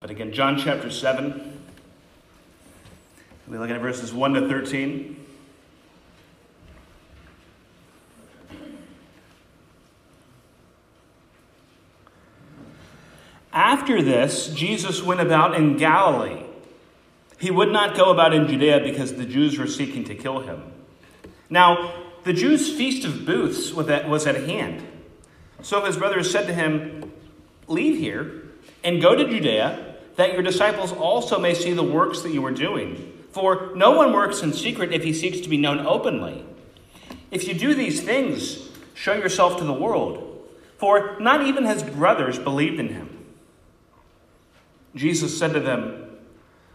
But again, John chapter 7, we look at verses 1 to 13. After this, Jesus went about in Galilee. He would not go about in Judea because the Jews were seeking to kill him. Now, the Jews' feast of booths was at hand. So his brothers said to him, "Leave here and go to Judea, that your disciples also may see the works that you are doing. For no one works in secret if he seeks to be known openly. If you do these things, show yourself to the world." For not even his brothers believed in him. Jesus said to them,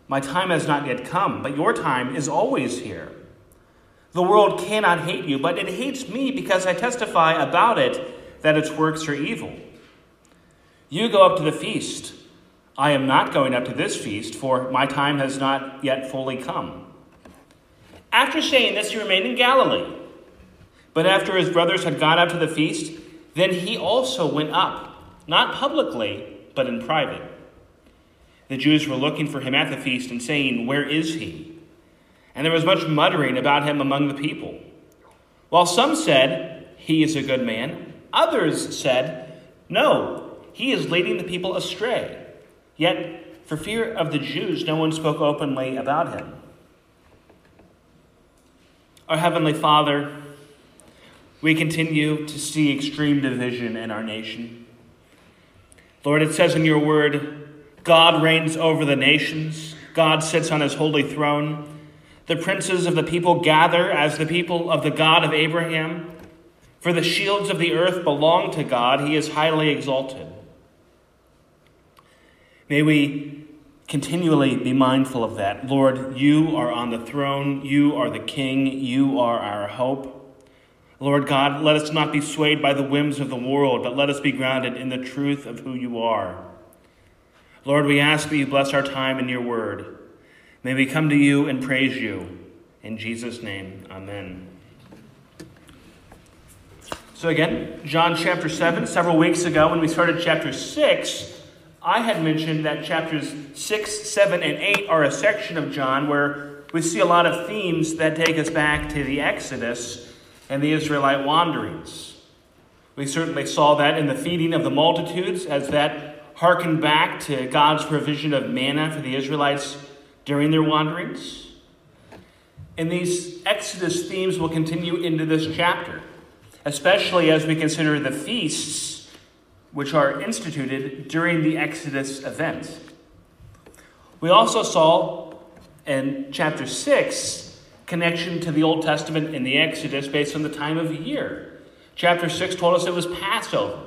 "My time has not yet come, but your time is always here. The world cannot hate you, but it hates me because I testify about it that its works are evil. You go up to the feast. I am not going up to this feast, for my time has not yet fully come." After saying this, he remained in Galilee. But after his brothers had gone up to the feast, then he also went up, not publicly, but in private. The Jews were looking for him at the feast and saying, "Where is he?" And there was much muttering about him among the people. While some said, "He is a good man," others said, "No, he is leading the people astray." Yet, for fear of the Jews, no one spoke openly about him. Our Heavenly Father, we continue to see extreme division in our nation. Lord, it says in your word, God reigns over the nations. God sits on his holy throne. The princes of the people gather as the people of the God of Abraham. For the shields of the earth belong to God. He is highly exalted. May we continually be mindful of that. Lord, you are on the throne. You are the King. You are our hope. Lord God, let us not be swayed by the whims of the world, but let us be grounded in the truth of who you are. Lord, we ask that you bless our time in your word. May we come to you and praise you. In Jesus' name, amen. So again, John chapter 7, several weeks ago when we started chapter 6, I had mentioned that chapters 6, 7, and 8 are a section of John where we see a lot of themes that take us back to the Exodus and the Israelite wanderings. We certainly saw that in the feeding of the multitudes, as that harkened back to God's provision of manna for the Israelites during their wanderings. And these Exodus themes will continue into this chapter, especially as we consider the feasts which are instituted during the Exodus event. We also saw in chapter 6 connection to the Old Testament and the Exodus based on the time of year. Chapter 6 told us it was Passover.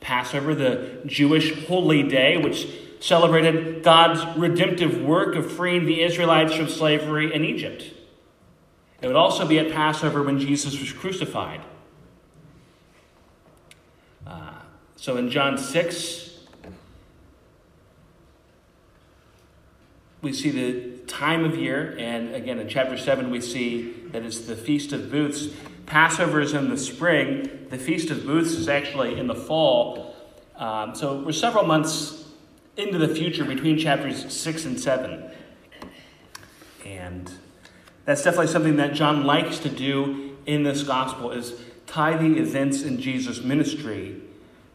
Passover, the Jewish holy day, which celebrated God's redemptive work of freeing the Israelites from slavery in Egypt. It would also be at Passover when Jesus was crucified. So in John 6, we see the time of year, and again in chapter 7 we see that it's the Feast of Booths. Passover is in the spring. The Feast of Booths is actually in the fall. So we're several months into the future between chapters 6 and 7. And that's definitely something that John likes to do in this gospel, is tie the events in Jesus' ministry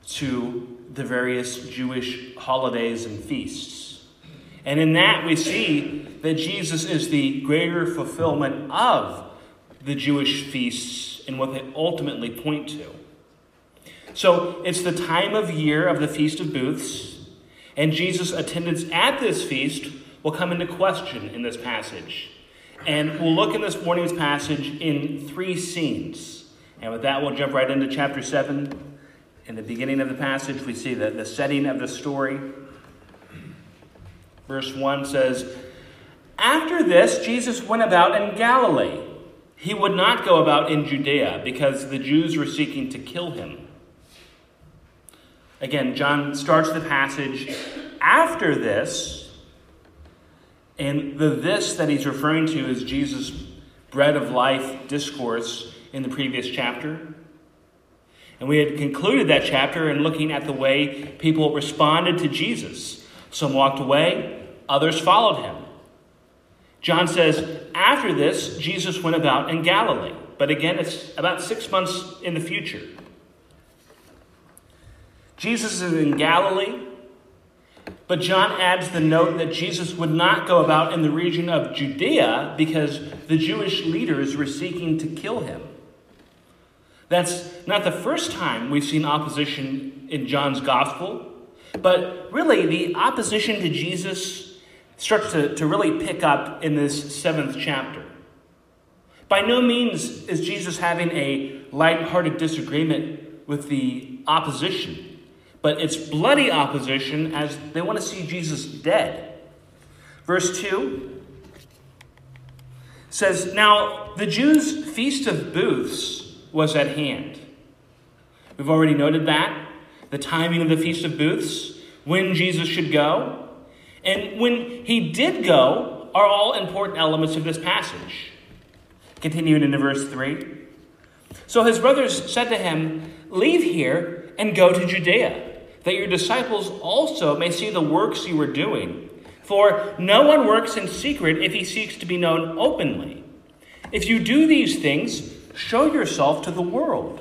to the various Jewish holidays and feasts. And in that we see that Jesus is the greater fulfillment of the Jewish feasts and what they ultimately point to. So it's the time of year of the Feast of Booths, and Jesus' attendance at this feast will come into question in this passage. And we'll look in this morning's passage in three scenes. And with that, we'll jump right into chapter 7. In the beginning of the passage, we see the setting of the story. Verse 1 says, "After this, Jesus went about in Galilee. He would not go about in Judea because the Jews were seeking to kill him." Again, John starts the passage after this. And the "this" that he's referring to is Jesus' bread of life discourse in the previous chapter. And we had concluded that chapter in looking at the way people responded to Jesus. Some walked away, others followed him. John says, after this, Jesus went about in Galilee. But again, it's about 6 months in the future. Jesus is in Galilee, but John adds the note that Jesus would not go about in the region of Judea because the Jewish leaders were seeking to kill him. That's not the first time we've seen opposition in John's gospel, but really the opposition to Jesus starts to really pick up in this 7th chapter. By no means is Jesus having a lighthearted disagreement with the opposition, but it's bloody opposition as they want to see Jesus dead. Verse 2 says, now the Jews' Feast of Booths was at hand. We've already noted that, the timing of the Feast of Booths, when Jesus should go, and when he did go are all important elements of this passage. Continuing into verse 3. So his brothers said to him, leave here and go to Judea, that your disciples also may see the works you are doing. For no one works in secret if he seeks to be known openly. If you do these things, show yourself to the world.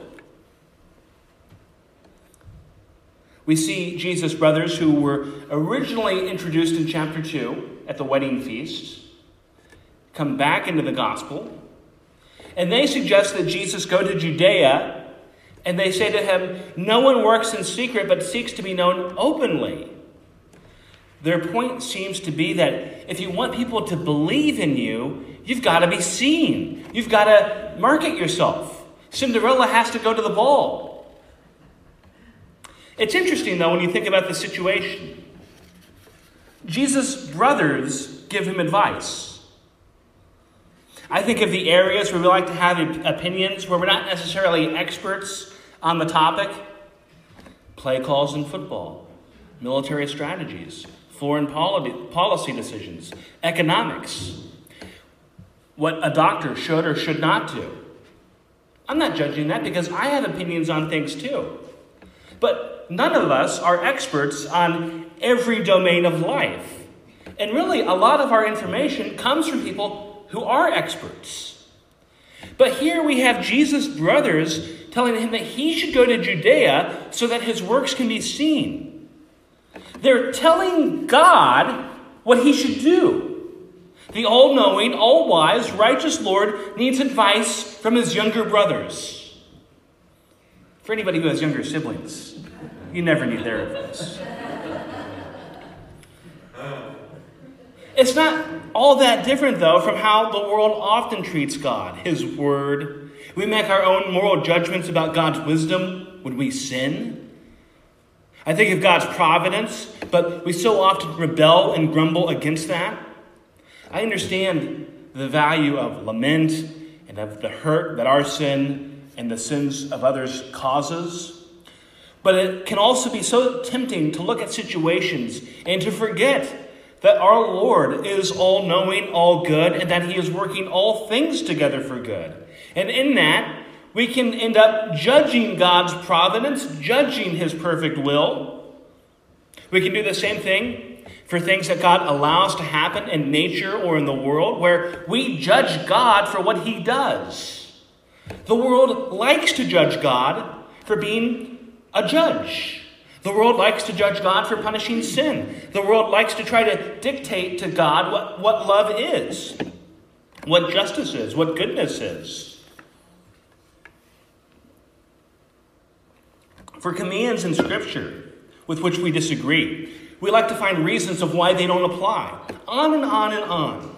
We see Jesus' brothers, who were originally introduced in chapter 2 at the wedding feast, come back into the gospel. And they suggest that Jesus go to Judea, and they say to him, no one works in secret but seeks to be known openly. Their point seems to be that if you want people to believe in you, you've got to be seen. You've got to market yourself. Cinderella has to go to the ball. It's interesting, though, when you think about the situation. Jesus' brothers give him advice. I think of the areas where we like to have opinions, where we're not necessarily experts on the topic. Play calls in football, military strategies, foreign policy decisions, economics, what a doctor should or should not do. I'm not judging that because I have opinions on things too. But none of us are experts on every domain of life. And really, a lot of our information comes from people who are experts. But here we have Jesus' brothers telling him that he should go to Judea so that his works can be seen. They're telling God what he should do. The all-knowing, all-wise, righteous Lord needs advice from his younger brothers. For anybody who has younger siblings, you never need their advice. It's not all that different, though, from how the world often treats God, his word. We make our own moral judgments about God's wisdom when we sin. I think of God's providence, but we so often rebel and grumble against that. I understand the value of lament and of the hurt that our sin and the sins of others causes. But it can also be so tempting to look at situations and to forget that our Lord is all-knowing, all-good, and that he is working all things together for good. And in that, we can end up judging God's providence, judging his perfect will. We can do the same thing for things that God allows to happen in nature or in the world, where we judge God for what he does. The world likes to judge God for being a judge. The world likes to judge God for punishing sin. The world likes to try to dictate to God what love is, what justice is, what goodness is. For commands in Scripture with which we disagree, we like to find reasons of why they don't apply. On and on and on.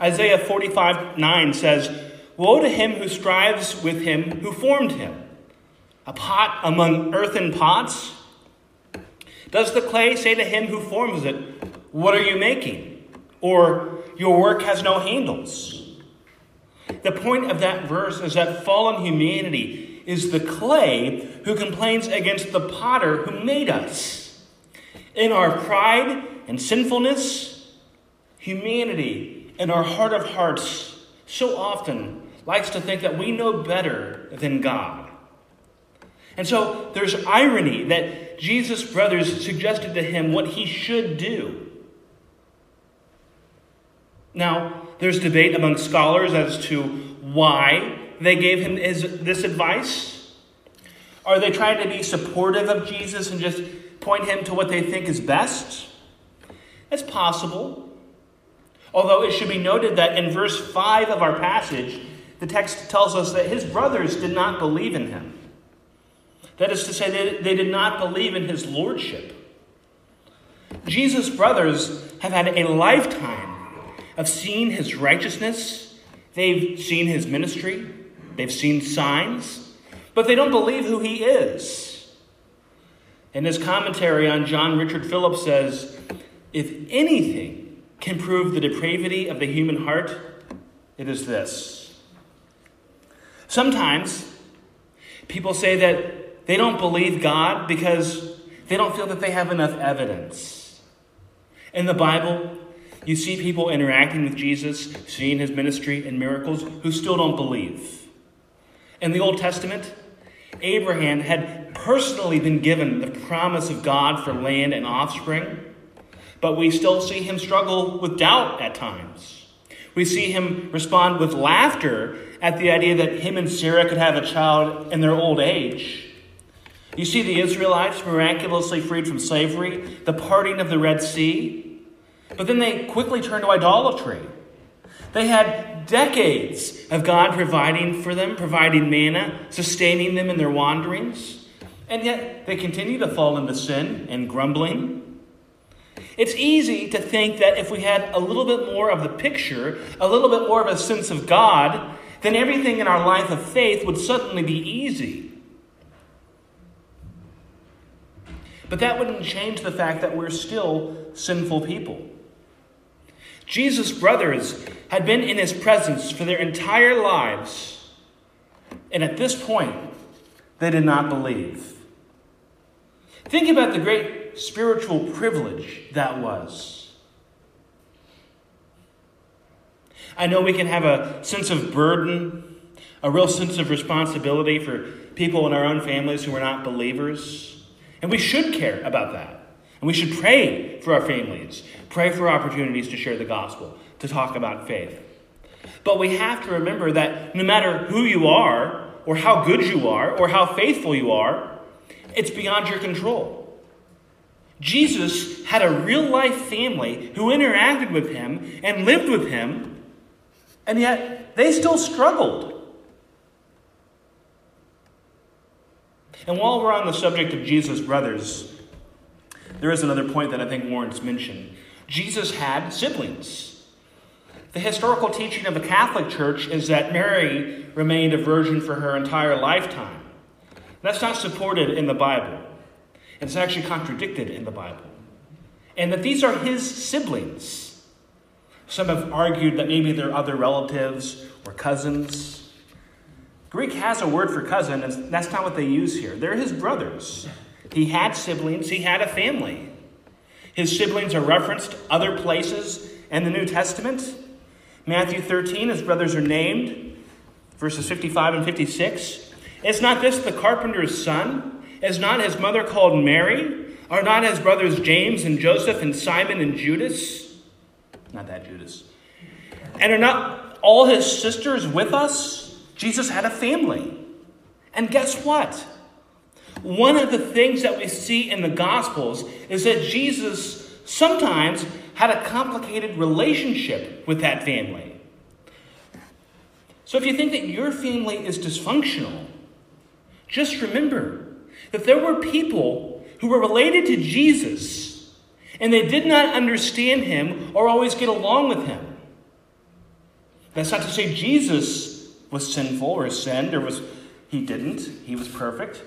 Isaiah 45:9 says, woe to him who strives with him who formed him. A pot among earthen pots? Does the clay say to him who forms it, what are you making? Or, your work has no handles? The point of that verse is that fallen humanity is the clay who complains against the potter who made us. In our pride and sinfulness, humanity in our heart of hearts so often likes to think that we know better than God. And so there's irony that Jesus' brothers suggested to him what he should do. Now, there's debate among scholars as to why they gave him this advice. Are they trying to be supportive of Jesus and just point him to what they think is best? That's possible. Although it should be noted that in verse 5 of our passage, the text tells us that his brothers did not believe in him. That is to say, they did not believe in his lordship. Jesus' brothers have had a lifetime of seeing his righteousness. They've seen his ministry. They've seen signs. But they don't believe who he is. In his commentary on John, Richard Phillips says, if anything can prove the depravity of the human heart, it is this. Sometimes people say that they don't believe God because they don't feel that they have enough evidence. In the Bible, you see people interacting with Jesus, seeing his ministry and miracles, who still don't believe. In the Old Testament, Abraham had personally been given the promise of God for land and offspring, but we still see him struggle with doubt at times. We see him respond with laughter at the idea that him and Sarah could have a child in their old age. You see the Israelites miraculously freed from slavery, the parting of the Red Sea, but then they quickly turned to idolatry. They had decades of God providing for them, providing manna, sustaining them in their wanderings, and yet they continue to fall into sin and grumbling. It's easy to think that if we had a little bit more of the picture, a little bit more of a sense of God, then everything in our life of faith would suddenly be easy. But that wouldn't change the fact that we're still sinful people. Jesus' brothers had been in his presence for their entire lives, and at this point, they did not believe. Think about the great spiritual privilege that was. I know we can have a sense of burden, a real sense of responsibility for people in our own families who are not believers. And we should care about that. And we should pray for our families, pray for opportunities to share the gospel, to talk about faith. But we have to remember that no matter who you are, or how good you are, or how faithful you are, it's beyond your control. Jesus had a real-life family who interacted with him and lived with him, and yet they still struggled. And while we're on the subject of Jesus' brothers, there is another point that I think warrants mention. Jesus had siblings. The historical teaching of the Catholic Church is that Mary remained a virgin for her entire lifetime. That's not supported in the Bible. It's actually contradicted in the Bible. And that these are his siblings. Some have argued that maybe they're other relatives or cousins. Greek has a word for cousin, and that's not what they use here. They're his brothers. He had siblings. He had a family. His siblings are referenced other places in the New Testament. Matthew 13, his brothers are named, verses 55 and 56. Is not this the carpenter's son? Is not his mother called Mary? Are not his brothers James and Joseph and Simon and Judas? Not that Judas. And are not all his sisters with us? Jesus had a family. And guess what? One of the things that we see in the Gospels is that Jesus sometimes had a complicated relationship with that family. So if you think that your family is dysfunctional, just remember that there were people who were related to Jesus, and they did not understand him or always get along with him. That's not to say Jesus was sinful or sinned, or he was perfect.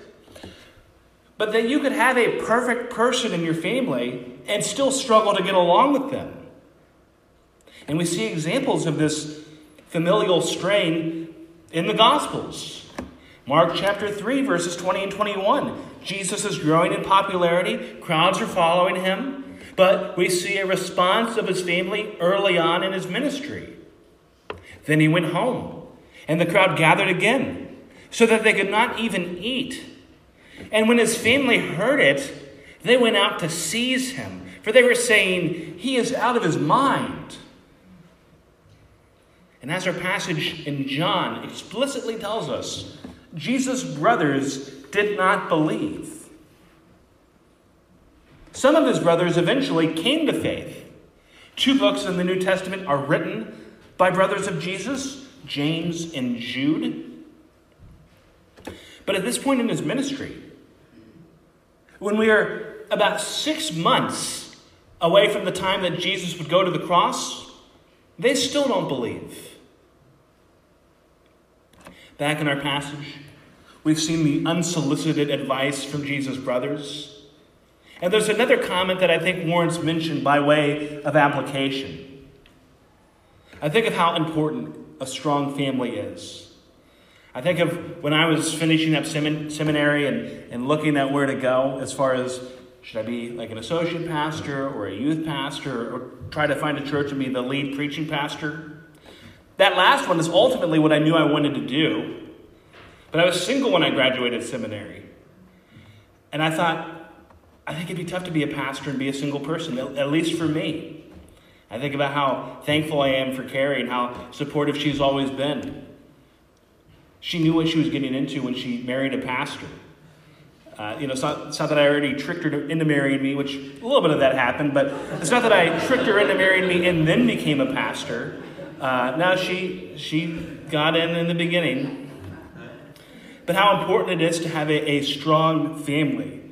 But that you could have a perfect person in your family and still struggle to get along with them. And we see examples of this familial strain in the Gospels. Mark chapter 3, verses 20 and 21. Jesus is growing in popularity. Crowds are following him. But we see a response of his family early on in his ministry. Then he went home. And the crowd gathered again, so that they could not even eat. And when his family heard it, They went out to seize him, for they were saying, he is out of his mind. And as our passage in John explicitly tells us, Jesus' brothers did not believe. Some of his brothers eventually came to faith. 2 books in the New Testament are written by brothers of Jesus, James and Jude. But at this point in his ministry, when we are about 6 months away from the time that Jesus would go to the cross, they still don't believe. Back in our passage, we've seen the unsolicited advice from Jesus' brothers. And there's another comment that I think warrants mention by way of application. I think of how important a strong family is. I think of when I was finishing up seminary and looking at where to go as far as, should I be like an associate pastor or a youth pastor or try to find a church and be the lead preaching pastor? That last one is ultimately what I knew I wanted to do. But I was single when I graduated seminary. And I thought, I think it'd be tough to be a pastor and be a single person, at least for me. I think about how thankful I am for Carrie and how supportive she's always been. She knew what she was getting into when she married a pastor. It's not that I already tricked her into marrying me, which a little bit of that happened, but it's not that I tricked her into marrying me and then became a pastor. No, she got in the beginning. But how important it is to have a strong family,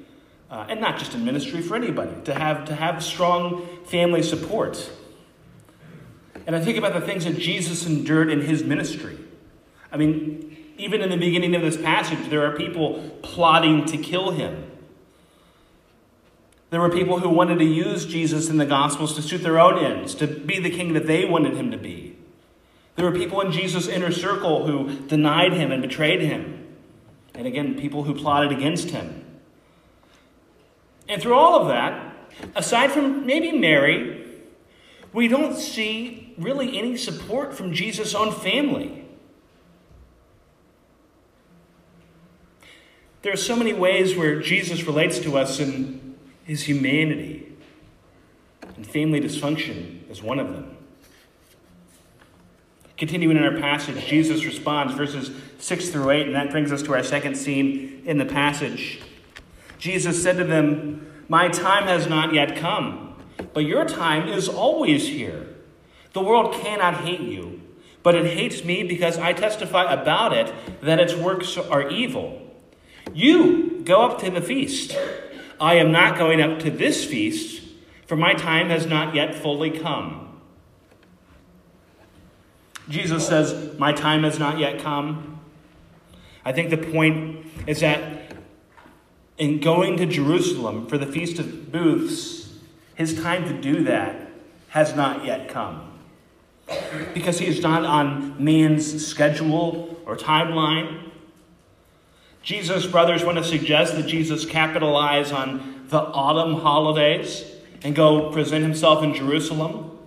and not just in ministry, for anybody, to have strong family support. And I think about the things that Jesus endured in his ministry. I mean, even in the beginning of this passage, there are people plotting to kill him. There were people who wanted to use Jesus in the Gospels to suit their own ends, to be the king that they wanted him to be. There were people in Jesus' inner circle who denied him and betrayed him. And again, people who plotted against him. And through all of that, aside from maybe Mary, we don't see really any support from Jesus' own family. There are so many ways where Jesus relates to us in his humanity, and family dysfunction is one of them. Continuing in our passage, Jesus responds, verses 6-8, and that brings us to our second scene in the passage. Jesus said to them, "My time has not yet come, but your time is always here. The world cannot hate you, but it hates me because I testify about it that its works are evil. You go up to the feast. I am not going up to this feast, for my time has not yet fully come." Jesus says, my time has not yet come. I think the point is that in going to Jerusalem for the Feast of Booths, his time to do that has not yet come. Because he is not on man's schedule or timeline. Jesus' brothers want to suggest that Jesus capitalize on the autumn holidays and go present himself in Jerusalem.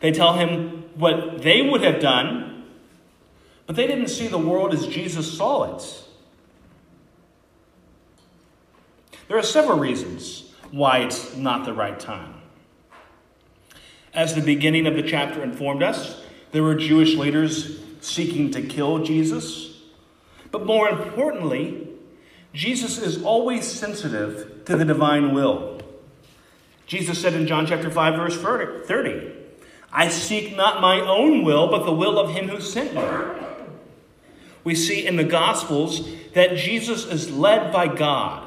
They tell him what they would have done, but they didn't see the world as Jesus saw it. There are several reasons why it's not the right time. As the beginning of the chapter informed us, there were Jewish leaders seeking to kill Jesus. But more importantly, Jesus is always sensitive to the divine will. Jesus said in John chapter 5, verse 30, "I seek not my own will, but the will of him who sent me." We see in the Gospels that Jesus is led by God.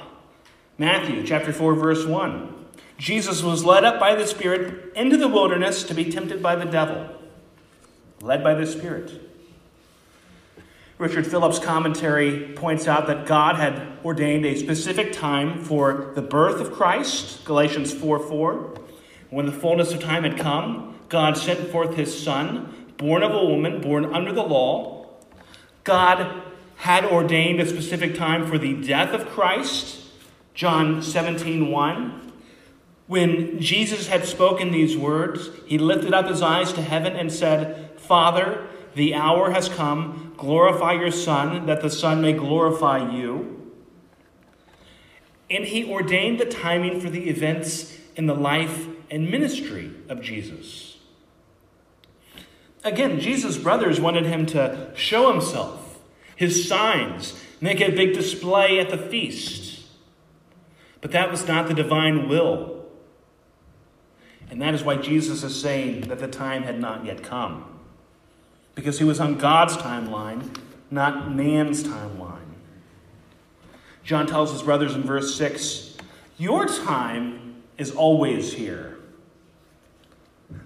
Matthew chapter 4, verse 1. Jesus was led up by the Spirit into the wilderness to be tempted by the devil. Led by the Spirit. Richard Phillips' commentary points out that God had ordained a specific time for the birth of Christ, Galatians 4:4. When the fullness of time had come, God sent forth his Son, born of a woman, born under the law. God had ordained a specific time for the death of Christ, John 17:1. When Jesus had spoken these words, he lifted up his eyes to heaven and said, "Father, the hour has come. Glorify your Son, that the Son may glorify you." and he ordained the timing for the events in the life and ministry of Jesus. Again, Jesus' brothers wanted him to show himself, his signs, make a big display at the feast. But that was not the divine will. And that is why Jesus is saying that the time had not yet come, because he was on God's timeline, not man's timeline. John tells his brothers in verse 6, your time is always here.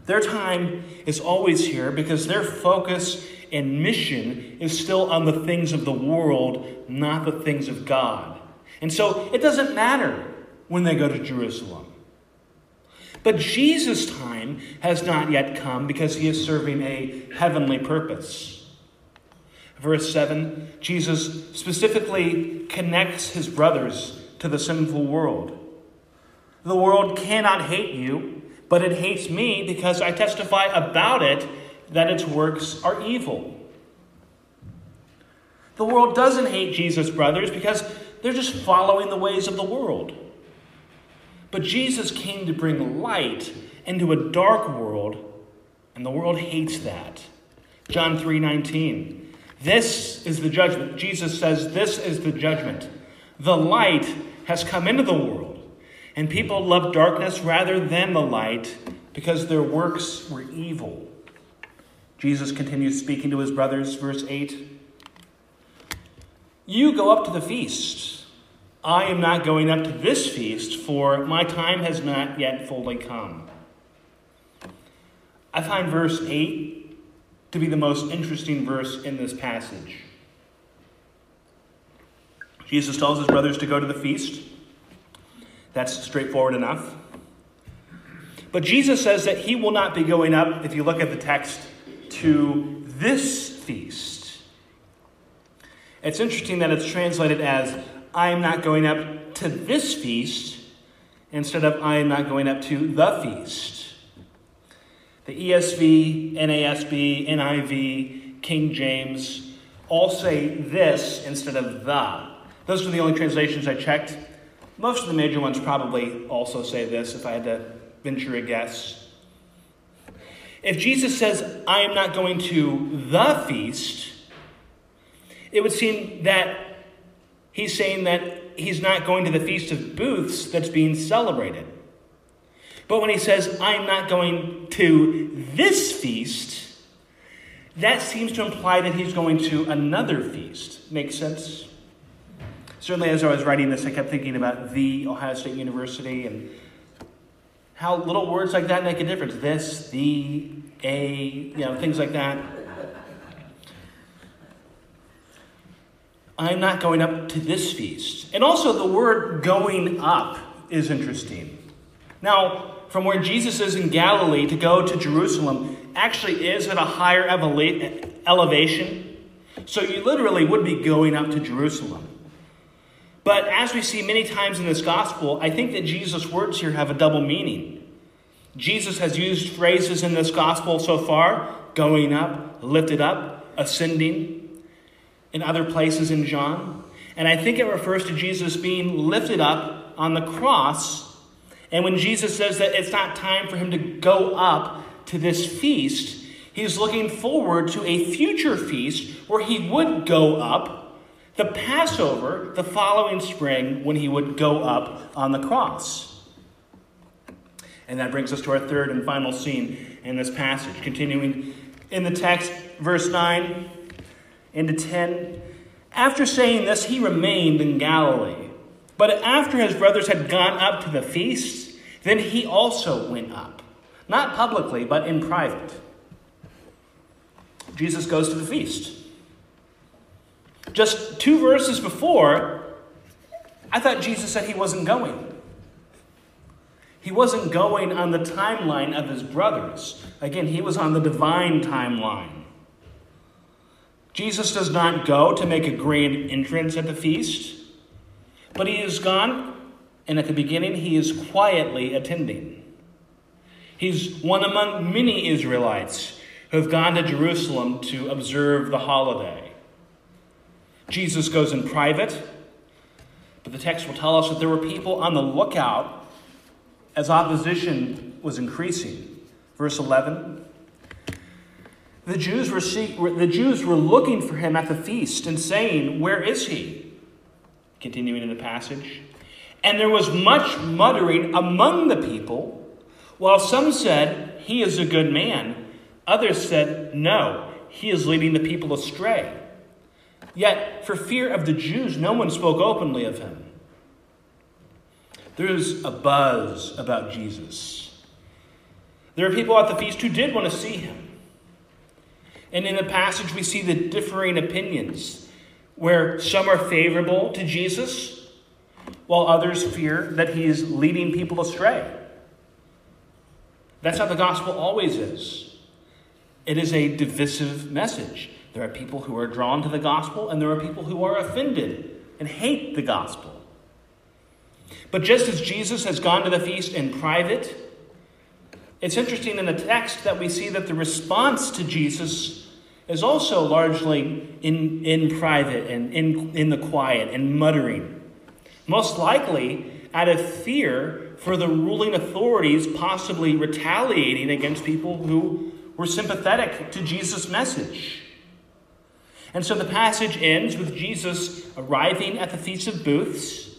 Their time is always here because their focus and mission is still on the things of the world, not the things of God. And so it doesn't matter when they go to Jerusalem. But Jesus' time has not yet come because he is serving a heavenly purpose. Verse 7, Jesus specifically connects his brothers to the sinful world. The world cannot hate you, but it hates me because I testify about it that its works are evil. The world doesn't hate Jesus' brothers because they're just following the ways of the world. But Jesus came to bring light into a dark world, and the world hates that. John 3:19. This is the judgment. Jesus says, this is the judgment. The light has come into the world, and people loved darkness rather than the light because their works were evil. Jesus continues speaking to his brothers, verse 8. You go up to the feast. I am not going up to this feast, for my time has not yet fully come. I find verse 8 to be the most interesting verse in this passage. Jesus tells his brothers to go to the feast. That's straightforward enough. But Jesus says that he will not be going up, if you look at the text, to this feast. It's interesting that it's translated as, I am not going up to this feast, instead of, I am not going up to the feast. The ESV, NASB, NIV, King James, all say this instead of the. Those are the only translations I checked. Most of the major ones probably also say this, if I had to venture a guess. If Jesus says, I am not going to the feast, it would seem that he's saying that he's not going to the Feast of Booths that's being celebrated. But when he says, I am not going to this feast, that seems to imply that he's going to another feast. Makes sense? Certainly, as I was writing this, I kept thinking about the Ohio State University and how little words like that make a difference. This, the, a, things like that. I'm not going up to this feast. And also, the word going up is interesting. Now, from where Jesus is in Galilee to go to Jerusalem actually is at a higher elevation. So you literally would be going up to Jerusalem. But as we see many times in this gospel, I think that Jesus' words here have a double meaning. Jesus has used phrases in this gospel so far, going up, lifted up, ascending, in other places in John. And I think it refers to Jesus being lifted up on the cross. And when Jesus says that it's not time for him to go up to this feast, he's looking forward to a future feast where he would go up. The Passover, the following spring, when he would go up on the cross. And that brings us to our third and final scene in this passage. Continuing in the text, verse 9 into 10. After saying this, he remained in Galilee. But after his brothers had gone up to the feast, then he also went up. Not publicly, but in private. Jesus goes to the feast. Just two verses before, I thought Jesus said he wasn't going. He wasn't going on the timeline of his brothers. Again, he was on the divine timeline. Jesus does not go to make a grand entrance at the feast, but he is gone, and at the beginning, he is quietly attending. He's one among many Israelites who have gone to Jerusalem to observe the holiday. Jesus goes in private, but the text will tell us that there were people on the lookout as opposition was increasing. Verse 11, the Jews were looking for him at the feast and saying, "Where is he?" Continuing in the passage. And there was much muttering among the people, while some said, "He is a good man." Others said, "No, he is leading the people astray." Yet, for fear of the Jews, no one spoke openly of him. There's a buzz about Jesus. There are people at the feast who did want to see him. And in the passage, we see the differing opinions, where some are favorable to Jesus, while others fear that he is leading people astray. That's how the gospel always is. It is a divisive message. There are people who are drawn to the gospel, and there are people who are offended and hate the gospel. But just as Jesus has gone to the feast in private, it's interesting in the text that we see that the response to Jesus is also largely in private and in the quiet and muttering. Most likely out of fear for the ruling authorities possibly retaliating against people who were sympathetic to Jesus' message. And so the passage ends with Jesus arriving at the Feast of Booths.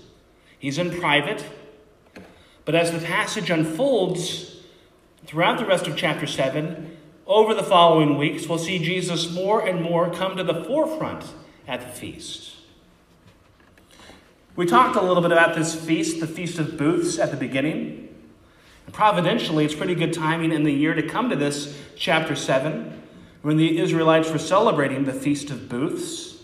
He's in private. But as the passage unfolds throughout the rest of chapter 7, over the following weeks, we'll see Jesus more and more come to the forefront at the feast. We talked a little bit about this feast, the Feast of Booths, at the beginning. And providentially, it's pretty good timing in the year to come to this chapter 7, when the Israelites were celebrating the Feast of Booths.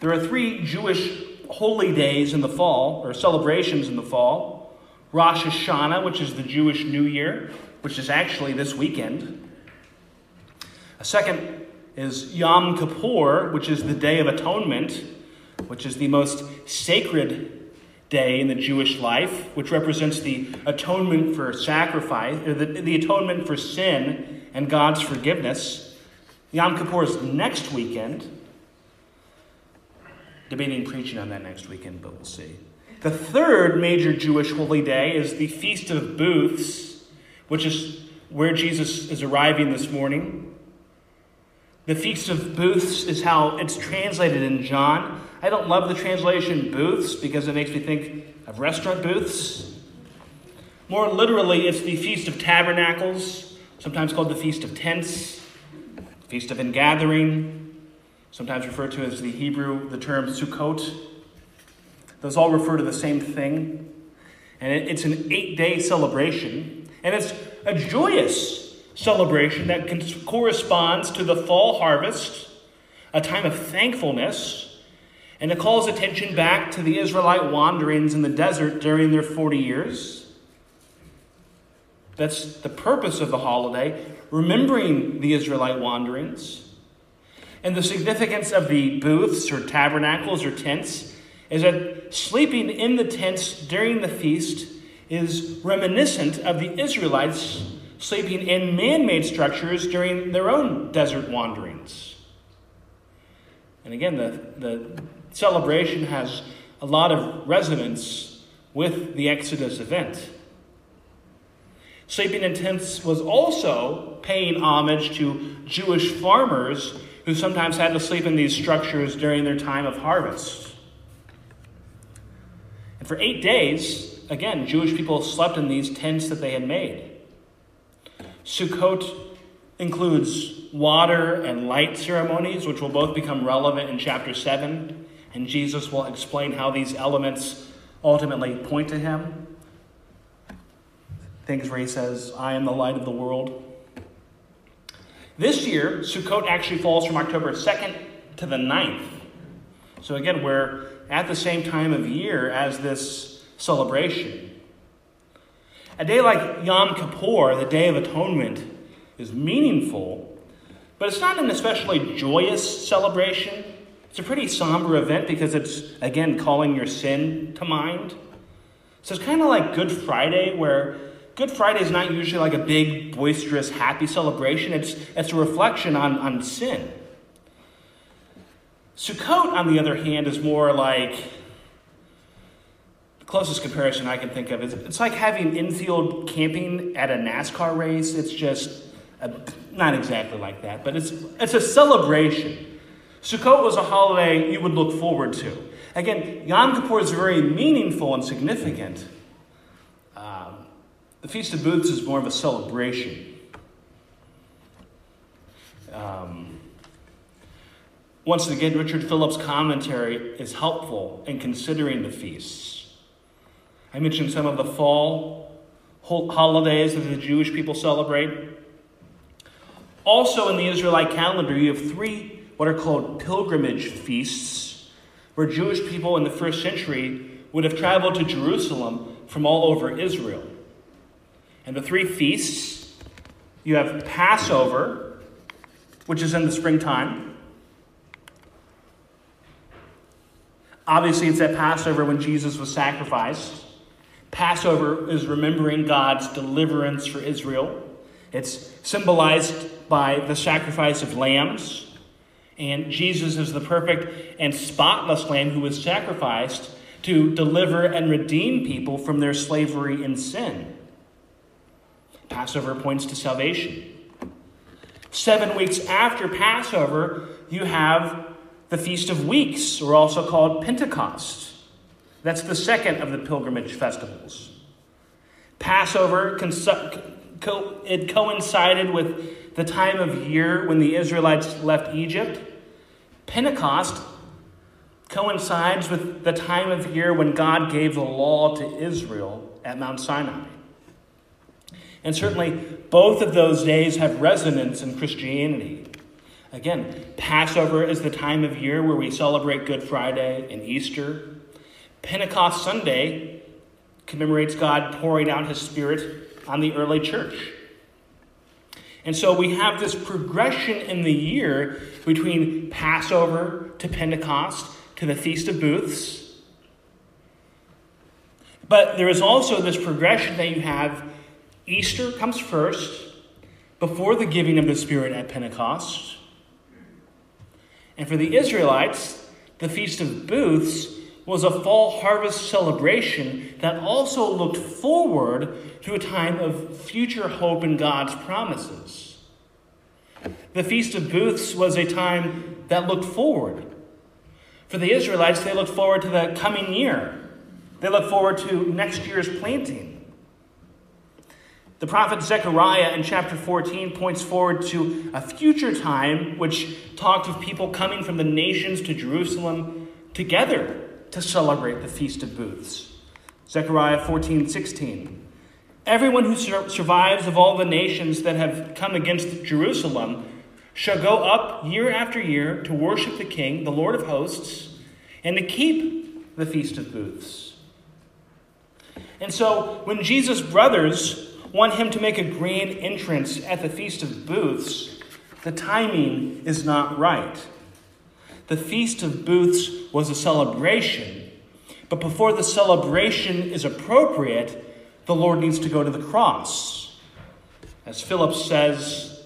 There are three Jewish holy days in the fall, or celebrations in the fall. Rosh Hashanah, which is the Jewish New Year, which is actually this weekend. A second is Yom Kippur, which is the Day of Atonement, which is the most sacred day in the Jewish life, which represents the atonement for sacrifice, or the atonement for sin and God's forgiveness. Yom Kippur is next weekend. Debating preaching on that next weekend, but we'll see. The third major Jewish holy day is the Feast of Booths, which is where Jesus is arriving this morning. The Feast of Booths is how it's translated in John. I don't love the translation booths because it makes me think of restaurant booths. More literally, it's the Feast of Tabernacles, sometimes called the Feast of Tents, Feast of Ingathering, sometimes referred to as the Hebrew, the term Sukkot. Those all refer to the same thing. And it's an 8-day celebration. And it's a joyous celebration that corresponds to the fall harvest, a time of thankfulness. And it calls attention back to the Israelite wanderings in the desert during their 40 years. That's the purpose of the holiday, remembering the Israelite wanderings. And the significance of the booths or tabernacles or tents is that sleeping in the tents during the feast is reminiscent of the Israelites sleeping in man-made structures during their own desert wanderings. And again, the celebration has a lot of resonance with the Exodus event. Sleeping in tents was also paying homage to Jewish farmers who sometimes had to sleep in these structures during their time of harvest. And for 8 days, again, Jewish people slept in these tents that they had made. Sukkot includes water and light ceremonies, which will both become relevant in chapter 7. And Jesus will explain how these elements ultimately point to him. Things where he says, "I am the light of the world." This year, Sukkot actually falls from October 2nd to the 9th. So again, we're at the same time of year as this celebration. A day like Yom Kippur, the Day of Atonement, is meaningful, but it's not an especially joyous celebration. It's a pretty somber event because it's, again, calling your sin to mind. So it's kind of like Good Friday, where Good Friday is not usually like a big, boisterous, happy celebration. It's a reflection on sin. Sukkot, on the other hand, is more like closest comparison I can think of is it's like having infield camping at a NASCAR race. It's just not exactly like that, but it's a celebration. Sukkot was a holiday you would look forward to. Again, Yom Kippur is very meaningful and significant. The Feast of Booths is more of a celebration. Once again, Richard Phillips' commentary is helpful in considering the feasts. I mentioned some of the fall holidays that the Jewish people celebrate. Also in the Israelite calendar, you have three what are called pilgrimage feasts, where Jewish people in the first century would have traveled to Jerusalem from all over Israel. And the three feasts, you have Passover, which is in the springtime. Obviously, it's at Passover when Jesus was sacrificed. Passover is remembering God's deliverance for Israel. It's symbolized by the sacrifice of lambs. And Jesus is the perfect and spotless lamb who was sacrificed to deliver and redeem people from their slavery and sin. Passover points to salvation. 7 weeks after Passover, you have the Feast of Weeks, or also called Pentecost. That's the second of the pilgrimage festivals. Passover, it coincided with the time of year when the Israelites left Egypt. Pentecost coincides with the time of year when God gave the law to Israel at Mount Sinai. And certainly, both of those days have resonance in Christianity. Again, Passover is the time of year where we celebrate Good Friday and Easter. Pentecost Sunday commemorates God pouring out his Spirit on the early church. And so we have this progression in the year between Passover to Pentecost to the Feast of Booths. But there is also this progression that you have. Easter comes first, before the giving of the Spirit at Pentecost. And for the Israelites, the Feast of Booths was a fall harvest celebration that also looked forward to a time of future hope in God's promises. The Feast of Booths was a time that looked forward. For the Israelites, they looked forward to the coming year. They looked forward to next year's planting. The prophet Zechariah in chapter 14 points forward to a future time which talked of people coming from the nations to Jerusalem together to celebrate the Feast of Booths. Zechariah 14:16. Everyone who survives of all the nations that have come against Jerusalem shall go up year after year to worship the King, the Lord of hosts, and to keep the Feast of Booths. And so when Jesus' brothers want him to make a grand entrance at the Feast of Booths, the timing is not right. The Feast of Booths was a celebration, but before the celebration is appropriate, the Lord needs to go to the cross. As Philip says,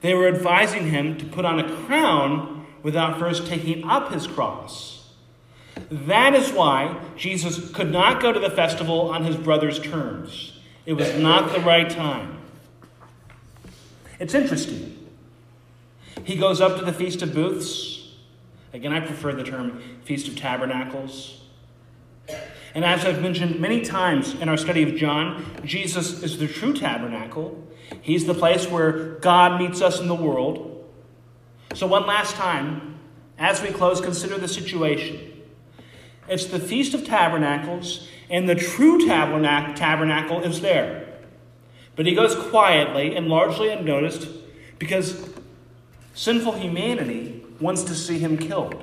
they were advising him to put on a crown without first taking up his cross. That is why Jesus could not go to the festival on his brother's terms. It was not the right time. It's interesting. He goes up to the Feast of Booths. Again, I prefer the term Feast of Tabernacles. And as I've mentioned many times in our study of John, Jesus is the true tabernacle. He's the place where God meets us in the world. So one last time, as we close, consider the situation. It's the Feast of Tabernacles, and the true tabernacle is there. But he goes quietly and largely unnoticed because sinful humanity wants to see him killed.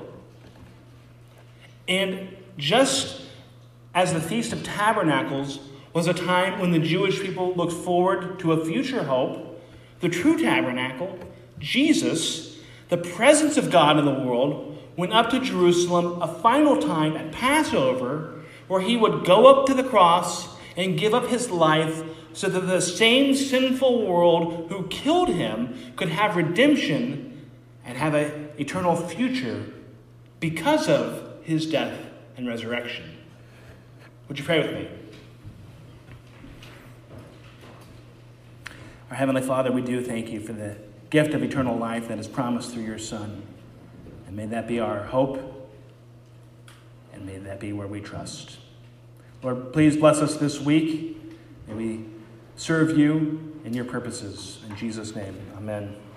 And just as the Feast of Tabernacles was a time when the Jewish people looked forward to a future hope, the true tabernacle, Jesus, the presence of God in the world, went up to Jerusalem a final time at Passover, where he would go up to the cross and give up his life so that the same sinful world who killed him could have redemption and have an eternal future because of his death and resurrection. Would you pray with me? Our Heavenly Father, we do thank you for the gift of eternal life that is promised through your Son. And may that be our hope, and may that be where we trust. Lord, please bless us this week. May we serve you in your purposes. In Jesus' name, amen.